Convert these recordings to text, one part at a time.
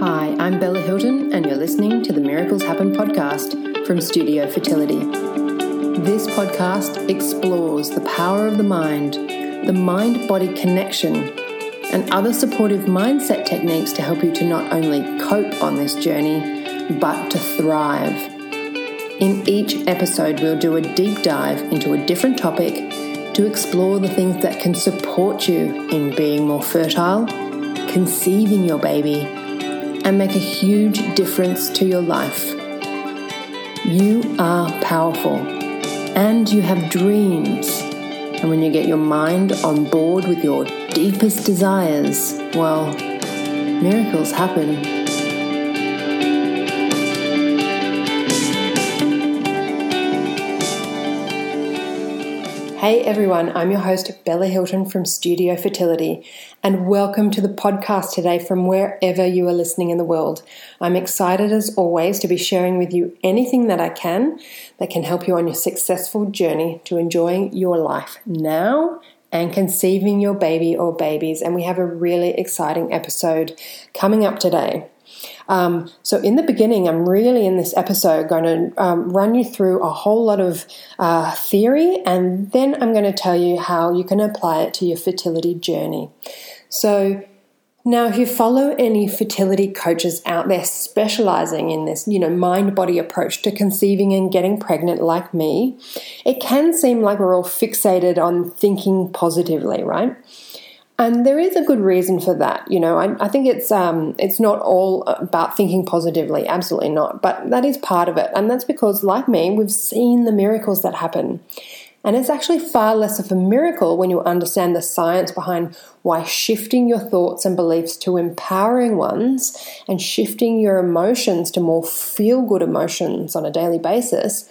Hi, I'm Bella Hilton, and you're listening to the Miracles Happen podcast from Studio Fertility. This podcast explores the power of the mind-body connection, and other supportive mindset techniques to help you to not only cope on this journey, but to thrive. In each episode, we'll do a deep dive into a different topic to explore the things that can support you in being more fertile, conceiving your baby, and make a huge difference to your life. You are powerful and you have dreams. And when you get your mind on board with your deepest desires, well, miracles happen. Hey everyone, I'm your host Bella Hilton from Studio Fertility, and welcome to the podcast today from wherever you are listening in the world. I'm excited as always to be sharing with you anything that I can that can help you on your successful journey to enjoying your life now and conceiving your baby or babies. And we have a really exciting episode coming up today. So in the beginning, I'm really in this episode going to run you through a whole lot of theory, and then I'm going to tell you how you can apply it to your fertility journey. So now if you follow any fertility coaches out there specializing in this, mind-body approach to conceiving and getting pregnant like me, it can seem like we're all fixated on thinking positively, right? And there is a good reason for that. I think it's not all about thinking positively, absolutely not. But that is part of it. And that's because, like me, we've seen the miracles that happen. And it's actually far less of a miracle when you understand the science behind why shifting your thoughts and beliefs to empowering ones and shifting your emotions to more feel-good emotions on a daily basis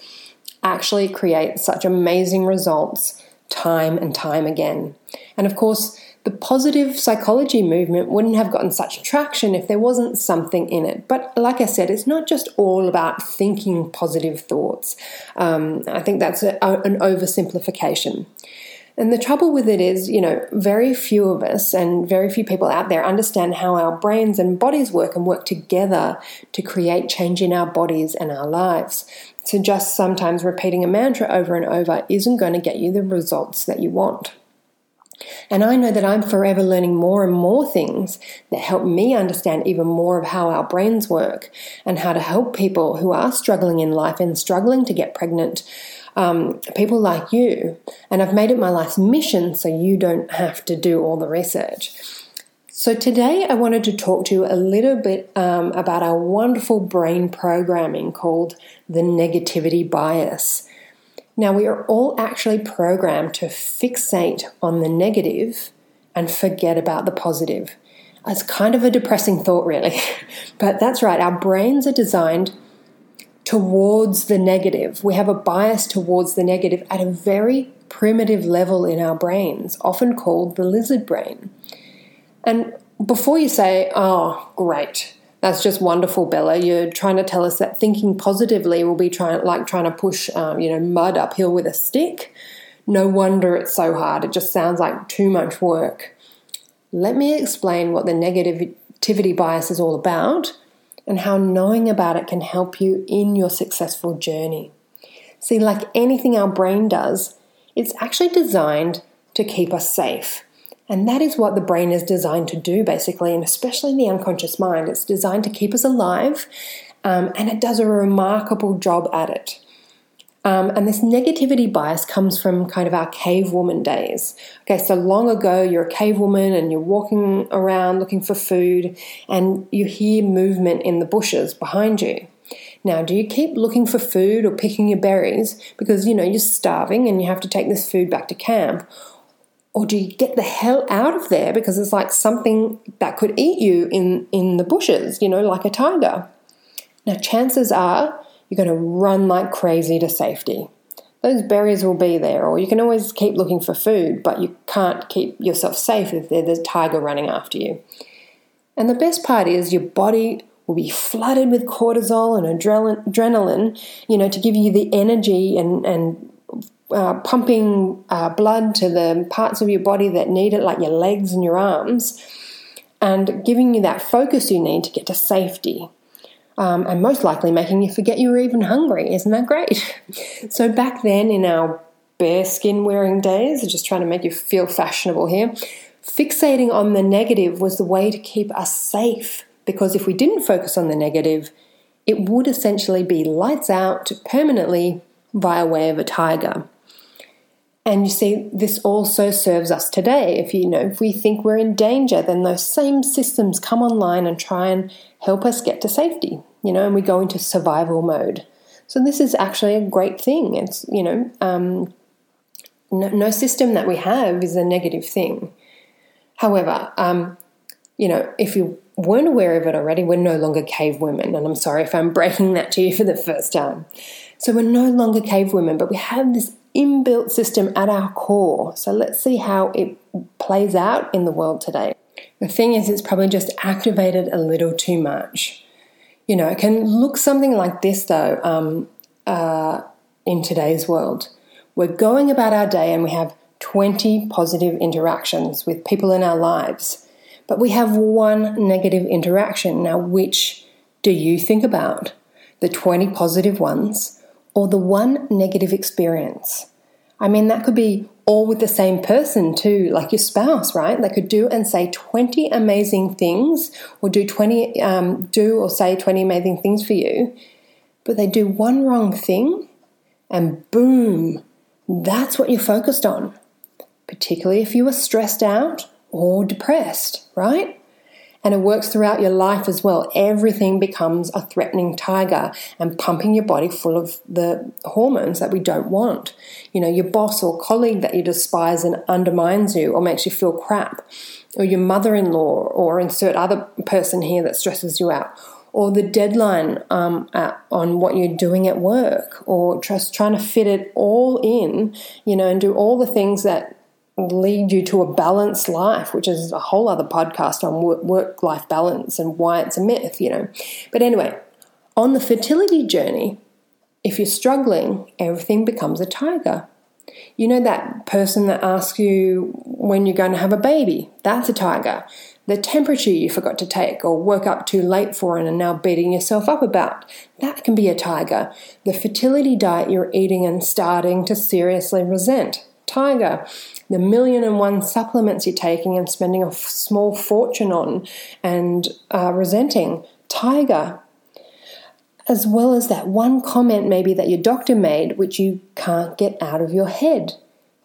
actually creates such amazing results time and time again. And of course, the positive psychology movement wouldn't have gotten such traction if there wasn't something in it. But like I said, it's not just all about thinking positive thoughts. I think that's an oversimplification. And the trouble with it is, very few of us and very few people out there understand how our brains and bodies work and work together to create change in our bodies and our lives. So just sometimes repeating a mantra over and over isn't going to get you the results that you want. And I know that I'm forever learning more and more things that help me understand even more of how our brains work and how to help people who are struggling in life and struggling to get pregnant, people like you. And I've made it my life's mission so you don't have to do all the research. So today I wanted to talk to you a little bit about our wonderful brain programming called the negativity bias. Now, we are all actually programmed to fixate on the negative and forget about the positive. It's kind of a depressing thought, really. But that's right. Our brains are designed towards the negative. We have a bias towards the negative at a very primitive level in our brains, often called the lizard brain. And before you say, oh, great, that's just wonderful, Bella. You're trying to tell us that thinking positively will be trying to push, mud uphill with a stick. No wonder it's so hard. It just sounds like too much work. Let me explain what the negativity bias is all about and how knowing about it can help you in your successful journey. See, like anything our brain does, it's actually designed to keep us safe. And that is what the brain is designed to do, basically, and especially the unconscious mind. It's designed to keep us alive, and it does a remarkable job at it. And this negativity bias comes from kind of our cavewoman days. Okay, so long ago, you're a cavewoman and you're walking around looking for food, and you hear movement in the bushes behind you. Now, do you keep looking for food or picking your berries because, you're starving and you have to take this food back to camp? Or do you get the hell out of there because it's like something that could eat you in the bushes, like a tiger? Now, chances are you're going to run like crazy to safety. Those berries will be there, or you can always keep looking for food, but you can't keep yourself safe if there's a tiger running after you. And the best part is your body will be flooded with cortisol and adrenaline, to give you the energy and pumping blood to the parts of your body that need it, like your legs and your arms. and giving you that focus you need to get to safety, and most likely making you forget you were even hungry. Isn't that great? So back then in our bare skin wearing days, just trying to make you feel fashionable here, fixating on the negative was the way to keep us safe, because if we didn't focus on the negative, it would essentially be lights out permanently by way of a tiger. And you see, this also serves us today. If we think we're in danger, then those same systems come online and try and help us get to safety, and we go into survival mode. So this is actually a great thing. It's, no system that we have is a negative thing. However, if you weren't aware of it already, we're no longer cave women. And I'm sorry if I'm breaking that to you for the first time. So we're no longer cave women, but we have this inbuilt system at our core. So let's see how it plays out in the world today. The thing is, it's probably just activated a little too much. It can look something like this though, in today's world. We're going about our day and we have 20 positive interactions with people in our lives, but we have one negative interaction. Now, which do you think about? The 20 positive ones or the one negative experience? I mean, that could be all with the same person too, like your spouse, right? They could do and say 20 amazing things or do or say 20 amazing things for you, but they do one wrong thing and boom, that's what you're focused on, particularly if you are stressed out or depressed, right? And it works throughout your life as well. Everything becomes a threatening tiger and pumping your body full of the hormones that we don't want. Your boss or colleague that you despise and undermines you or makes you feel crap, or your mother-in-law, or insert other person here that stresses you out, or the deadline on what you're doing at work, or just trying to fit it all in, and do all the things that lead you to a balanced life, which is a whole other podcast on work-life balance and why it's a myth, But anyway, on the fertility journey, if you're struggling, everything becomes a tiger. That person that asks you when you're going to have a baby, that's a tiger. The temperature you forgot to take or woke up too late for and are now beating yourself up about, that can be a tiger. The fertility diet you're eating and starting to seriously resent, tiger. The 1,000,001 supplements you're taking and spending a small fortune on and resenting, tiger. As well as that one comment maybe that your doctor made which you can't get out of your head.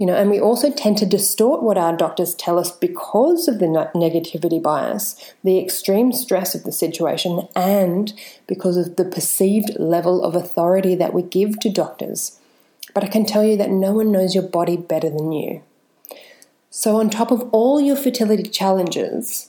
And we also tend to distort what our doctors tell us because of the negativity bias, the extreme stress of the situation, and because of the perceived level of authority that we give to doctors. But I can tell you that no one knows your body better than you. So on top of all your fertility challenges,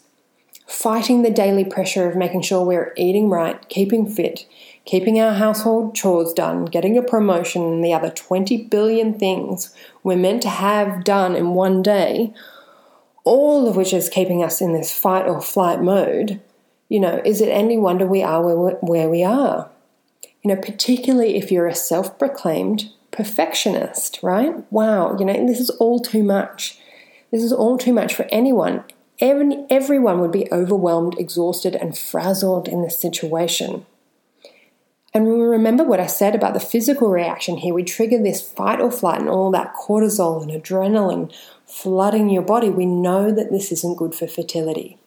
fighting the daily pressure of making sure we're eating right, keeping fit, keeping our household chores done, getting a promotion, and the other 20 billion things we're meant to have done in one day, all of which is keeping us in this fight or flight mode, is it any wonder we are where we are? Particularly if you're a self-proclaimed perfectionist, right? Wow, this is all too much. This is all too much for anyone. Everyone would be overwhelmed, exhausted, and frazzled in this situation. And remember what I said about the physical reaction here. We trigger this fight or flight and all that cortisol and adrenaline flooding your body. We know that this isn't good for fertility.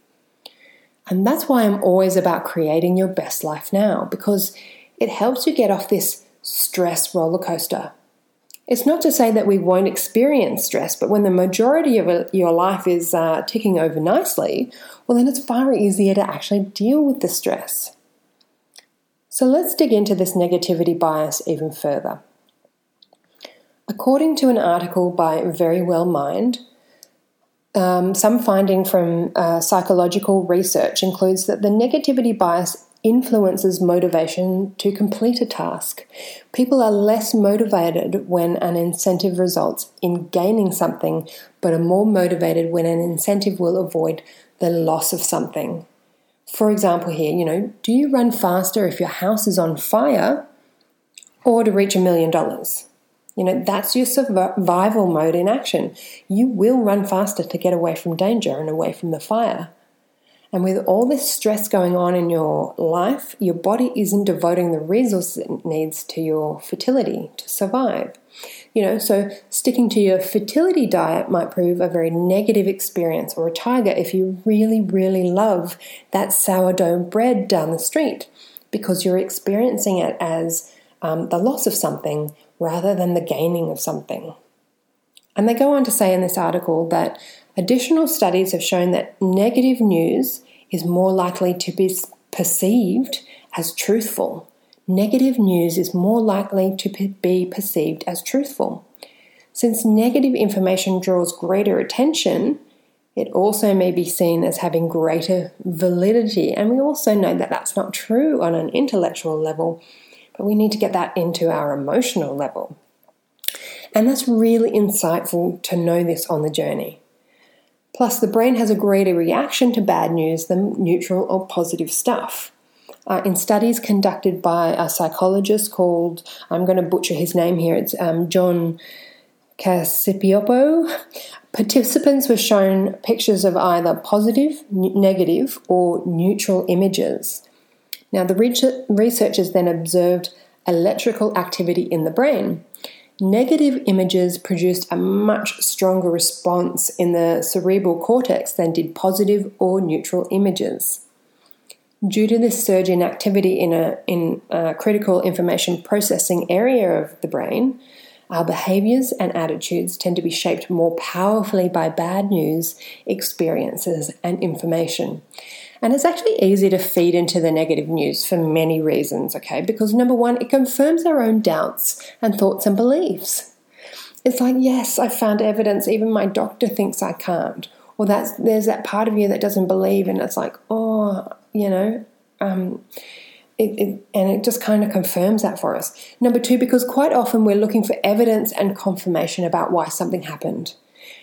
And that's why I'm always about creating your best life now, because it helps you get off this stress roller coaster. It's not to say that we won't experience stress, but when the majority of your life is ticking over nicely, well, then it's far easier to actually deal with the stress. So let's dig into this negativity bias even further. According to an article by Very Well Mind, some finding from psychological research includes that the negativity bias influences motivation to complete a task. People are less motivated when an incentive results in gaining something, but are more motivated when an incentive will avoid the loss of something. For example here, do you run faster if your house is on fire or to reach $1 million? That's your survival mode in action. You will run faster to get away from danger and away from the fire. And with all this stress going on in your life, your body isn't devoting the resources it needs to your fertility to survive. You know, so sticking to your fertility diet might prove a very negative experience or a tiger if you really, really love that sourdough bread down the street, because you're experiencing it as the loss of something rather than the gaining of something. And they go on to say in this article that additional studies have shown that negative news is more likely to be perceived as truthful. Negative news is more likely to be perceived as truthful. Since negative information draws greater attention, it also may be seen as having greater validity. And we also know that that's not true on an intellectual level, but we need to get that into our emotional level. And that's really insightful to know this on the journey. Plus, the brain has a greater reaction to bad news than neutral or positive stuff. In studies conducted by a psychologist called, I'm going to butcher his name here, it's John Cacioppo, participants were shown pictures of either positive, negative, or neutral images. Now, the researchers then observed electrical activity in the brain. Negative images produced a much stronger response in the cerebral cortex than did positive or neutral images. Due to this surge in activity in a critical information processing area of the brain, our behaviors and attitudes tend to be shaped more powerfully by bad news, experiences, and information. And it's actually easy to feed into the negative news for many reasons, okay? Because number one, it confirms our own doubts and thoughts and beliefs. It's like, yes, I found evidence, even my doctor thinks I can't. Or there's that part of you that doesn't believe, and it's like, oh, you know, and it just kind of confirms that for us. Number two, because quite often we're looking for evidence and confirmation about why something happened.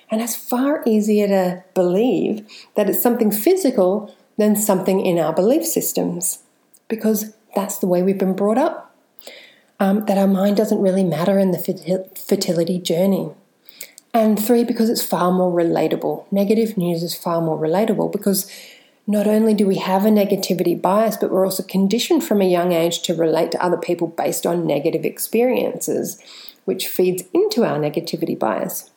And it's far easier to believe that it's something physical than something in our belief systems, because that's the way we've been brought up, that our mind doesn't really matter in the fertility journey. And three, because it's far more relatable. Negative news is far more relatable because not only do we have a negativity bias, but we're also conditioned from a young age to relate to other people based on negative experiences, which feeds into our negativity bias.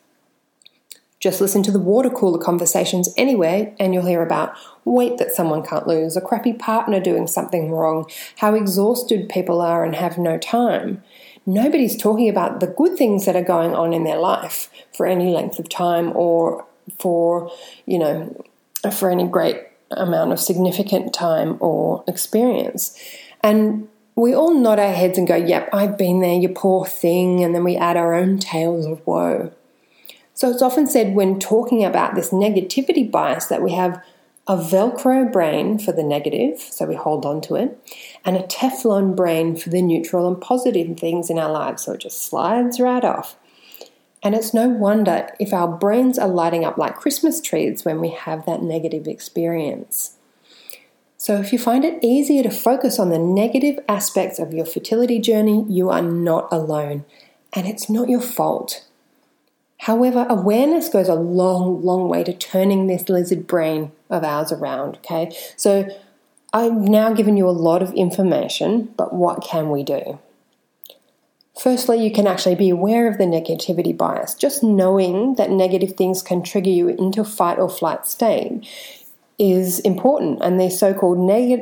Just listen to the water cooler conversations anyway, and you'll hear about weight that someone can't lose, a crappy partner doing something wrong, how exhausted people are and have no time. Nobody's talking about the good things that are going on in their life for any length of time or for, you know, for any great amount of significant time or experience. And we all nod our heads and go, yep, I've been there, you poor thing. And then we add our own tales of woe. So it's often said when talking about this negativity bias that we have a Velcro brain for the negative, so we hold on to it, and a Teflon brain for the neutral and positive things in our lives, so it just slides right off. And it's no wonder if our brains are lighting up like Christmas trees when we have that negative experience. So if you find it easier to focus on the negative aspects of your fertility journey, you are not alone, and it's not your fault. However, awareness goes a long, long way to turning this lizard brain of ours around, okay? So I've now given you a lot of information, but what can we do? Firstly, you can actually be aware of the negativity bias. Just knowing that negative things can trigger you into fight or flight state is important, and these so-called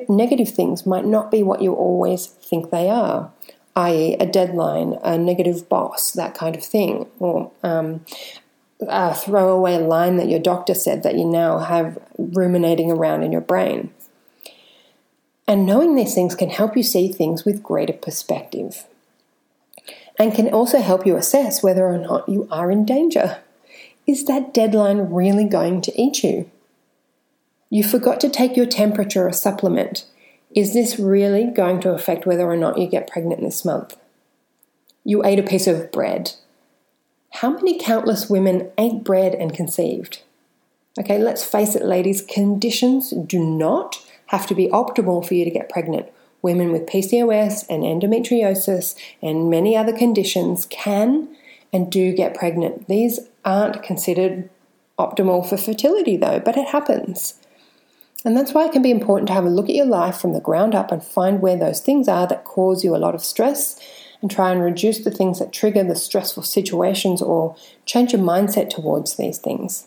negative things might not be what you always think they are. I.e., a deadline, a negative boss, that kind of thing, or a throwaway line that your doctor said that you now have ruminating around in your brain. And knowing these things can help you see things with greater perspective and can also help you assess whether or not you are in danger. Is that deadline really going to eat you? You forgot to take your temperature or supplement. Is this really going to affect whether or not you get pregnant this month? You ate a piece of bread. How many countless women ate bread and conceived? Okay, let's face it, ladies, conditions do not have to be optimal for you to get pregnant. Women with PCOS and endometriosis and many other conditions can and do get pregnant. These aren't considered optimal for fertility though, but it happens. And that's why it can be important to have a look at your life from the ground up and find where those things are that cause you a lot of stress and try and reduce the things that trigger the stressful situations or change your mindset towards these things.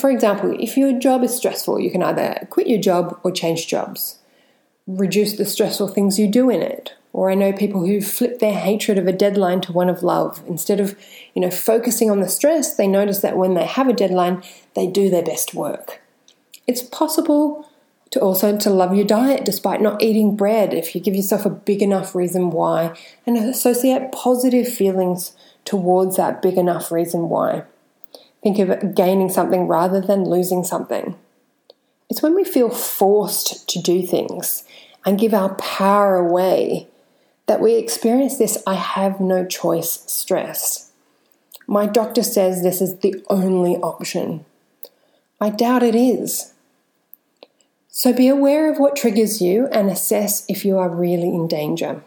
For example, if your job is stressful, you can either quit your job or change jobs. Reduce the stressful things you do in it. Or I know people who flip their hatred of a deadline to one of love. Instead of, focusing on the stress, they notice that when they have a deadline, they do their best work. It's possible to also to love your diet despite not eating bread if you give yourself a big enough reason why and associate positive feelings towards that big enough reason why. Think of gaining something rather than losing something. It's when we feel forced to do things and give our power away that we experience this I have no choice stress. My doctor says this is the only option. I doubt it is. So be aware of what triggers you and assess if you are really in danger.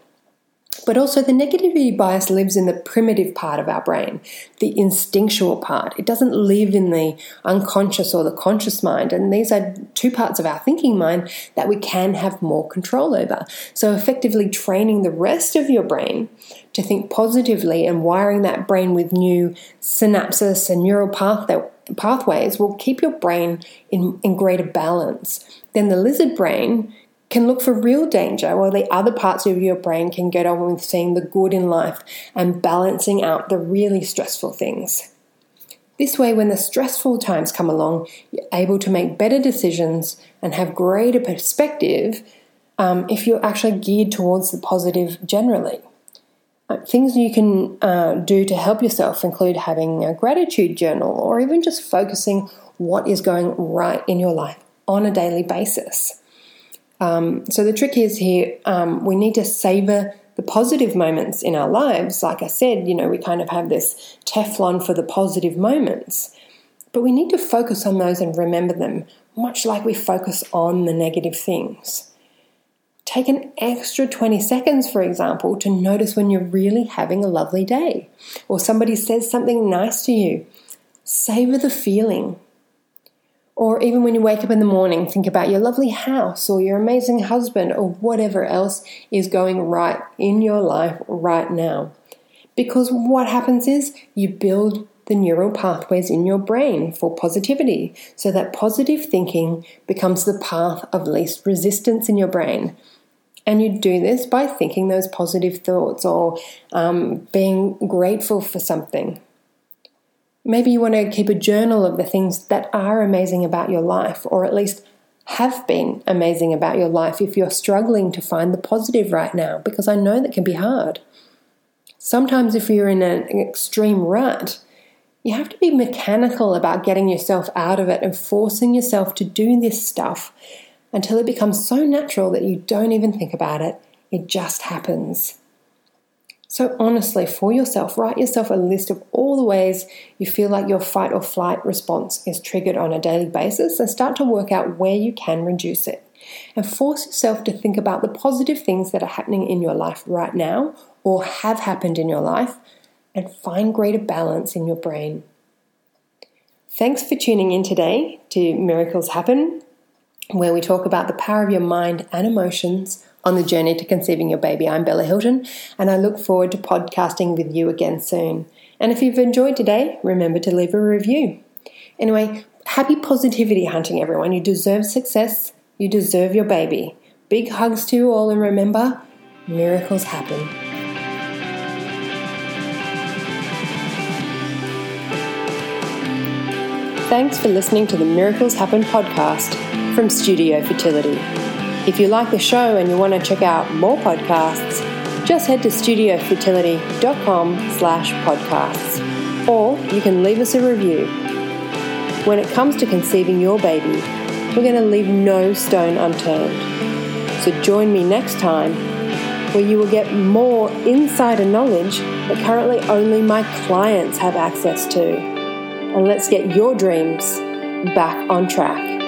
But also the negativity bias lives in the primitive part of our brain, the instinctual part. It doesn't live in the unconscious or the conscious mind. And these are two parts of our thinking mind that we can have more control over. So effectively training the rest of your brain to think positively and wiring that brain with new synapses and neural pathways will keep your brain in greater balance. Then the lizard brain can look for real danger, while the other parts of your brain can get on with seeing the good in life and balancing out the really stressful things. This way, when the stressful times come along, you're able to make better decisions and have greater perspective if you're actually geared towards the positive generally. Things you can do to help yourself include having a gratitude journal or even just focusing what is going right in your life on a daily basis. So the trick is here, we need to savor the positive moments in our lives. Like I said, we kind of have this Teflon for the positive moments, but we need to focus on those and remember them, much like we focus on the negative things. Take an extra 20 seconds, for example, to notice when you're really having a lovely day or somebody says something nice to you. Savor the feeling. Or even when you wake up in the morning, think about your lovely house or your amazing husband or whatever else is going right in your life right now. Because what happens is you build the neural pathways in your brain for positivity so that positive thinking becomes the path of least resistance in your brain. And you do this by thinking those positive thoughts or being grateful for something. Maybe you want to keep a journal of the things that are amazing about your life, or at least have been amazing about your life if you're struggling to find the positive right now, because I know that can be hard. Sometimes if you're in an extreme rut, you have to be mechanical about getting yourself out of it and forcing yourself to do this stuff until it becomes so natural that you don't even think about it. It just happens. So honestly, for yourself, write yourself a list of all the ways you feel like your fight or flight response is triggered on a daily basis and start to work out where you can reduce it. And force yourself to think about the positive things that are happening in your life right now or have happened in your life and find greater balance in your brain. Thanks for tuning in today to Miracles Happen, where we talk about the power of your mind and emotions on the journey to conceiving your baby. I'm Bella Hilton, and I look forward to podcasting with you again soon. And if you've enjoyed today, remember to leave a review. Anyway, happy positivity hunting, everyone. You deserve success. You deserve your baby. Big hugs to you all, and remember, miracles happen. Thanks for listening to the Miracles Happen podcast from Studio Fertility. If you like the show and you want to check out more podcasts, just head to studiofertility.com/podcasts, or you can leave us a review. When it comes to conceiving your baby, we're going to leave no stone unturned. So join me next time, where you will get more insider knowledge that currently only my clients have access to. And let's get your dreams back on track.